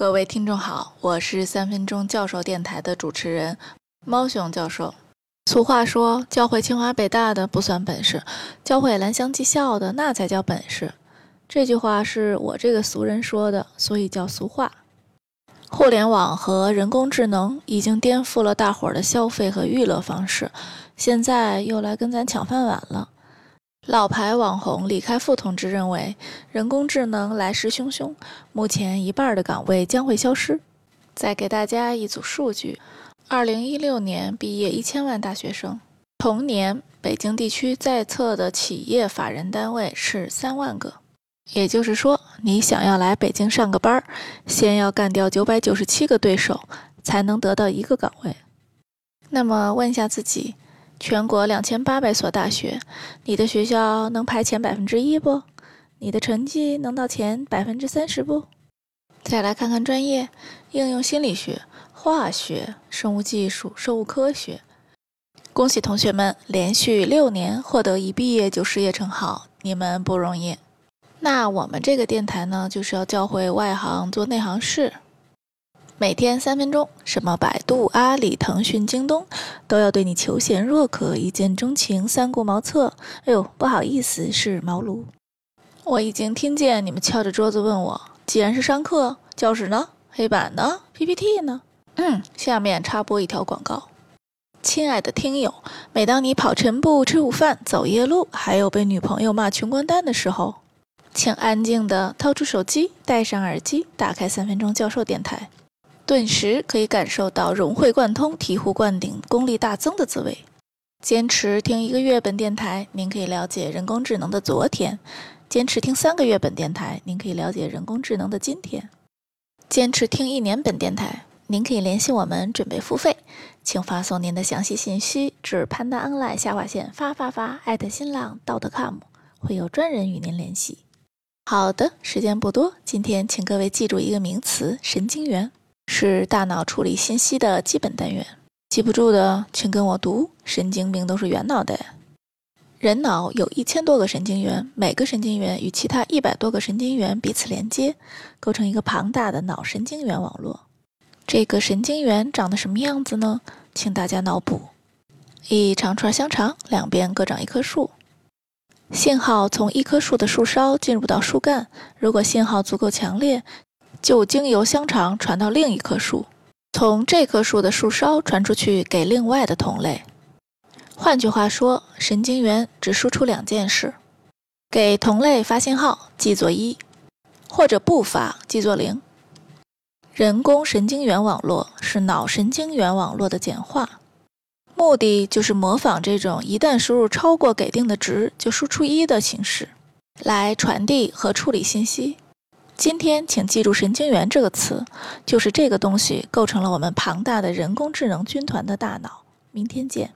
各位听众好，我是3分钟教授电台的主持人猫熊教授。俗话说，教会清华北大的不算本事，教会兰香技校的那才叫本事。这句话是我这个俗人说的，所以叫俗话。互联网和人工智能已经颠覆了大伙儿的消费和娱乐方式，现在又来跟咱抢饭碗了。老牌网红李开复同志认为，人工智能来势汹汹，目前1半的岗位将会消失。再给大家一组数据：2016 年毕业1000万大学生，同年北京地区在册的企业法人单位是3万个。也就是说，你想要来北京上个班，先要干掉997个对手，才能得到一个岗位。那么问一下自己，全国2800所大学，你的学校能排前 1% 不？你的成绩能到前 30% 不？再来看看专业，应用心理学、化学、生物技术、生物科学。恭喜同学们连续6年获得一毕业就失业称号，你们不容易。那我们这个电台呢，就是要教会外行做内行事。每天3分钟，什么百度、阿里、腾讯、京东都要对你求贤若渴、一见钟情、三顾茅塞。哎呦，不好意思，是茅庐。我已经听见你们敲着桌子问我，既然是上课，教室呢？黑板呢？ PPT 呢？下面插播一条广告。亲爱的听友，每当你跑晨步、吃午饭、走夜路，还有被女朋友骂穷光蛋的时候，请安静地掏出手机，戴上耳机，打开3分钟教授电台。顿时可以感受到融会贯通、醍醐灌顶、功力大增的滋味。坚持听1个月本电台，您可以了解人工智能的昨天；坚持听3个月本电台，您可以了解人工智能的今天；坚持听1年本电台，您可以联系我们准备付费。请发送您的详细信息至pandaonline _ @新浪.com， 会有专人与您联系。好的，时间不多，今天请各位记住一个名词：神经元。是大脑处理信息的基本单元，记不住的请跟我读，神经病都是圆脑袋。人脑有1000多个神经元，每个神经元与其他100多个神经元彼此连接，构成一个庞大的脑神经元网络。这个神经元长得什么样子呢？请大家脑补，一长串香肠，两边各长一棵树。信号从一棵树的树梢进入到树干，如果信号足够强烈，就经由香肠传到另一棵树，从这棵树的树梢传出去给另外的同类。换句话说，神经元只输出2件事：给同类发信号，记作1；或者不发，记作0。人工神经元网络是脑神经元网络的简化，目的就是模仿这种一旦输入超过给定的值就输出1的形式，来传递和处理信息。今天请记住神经元这个词，就是这个东西构成了我们庞大的人工智能军团的大脑。明天见。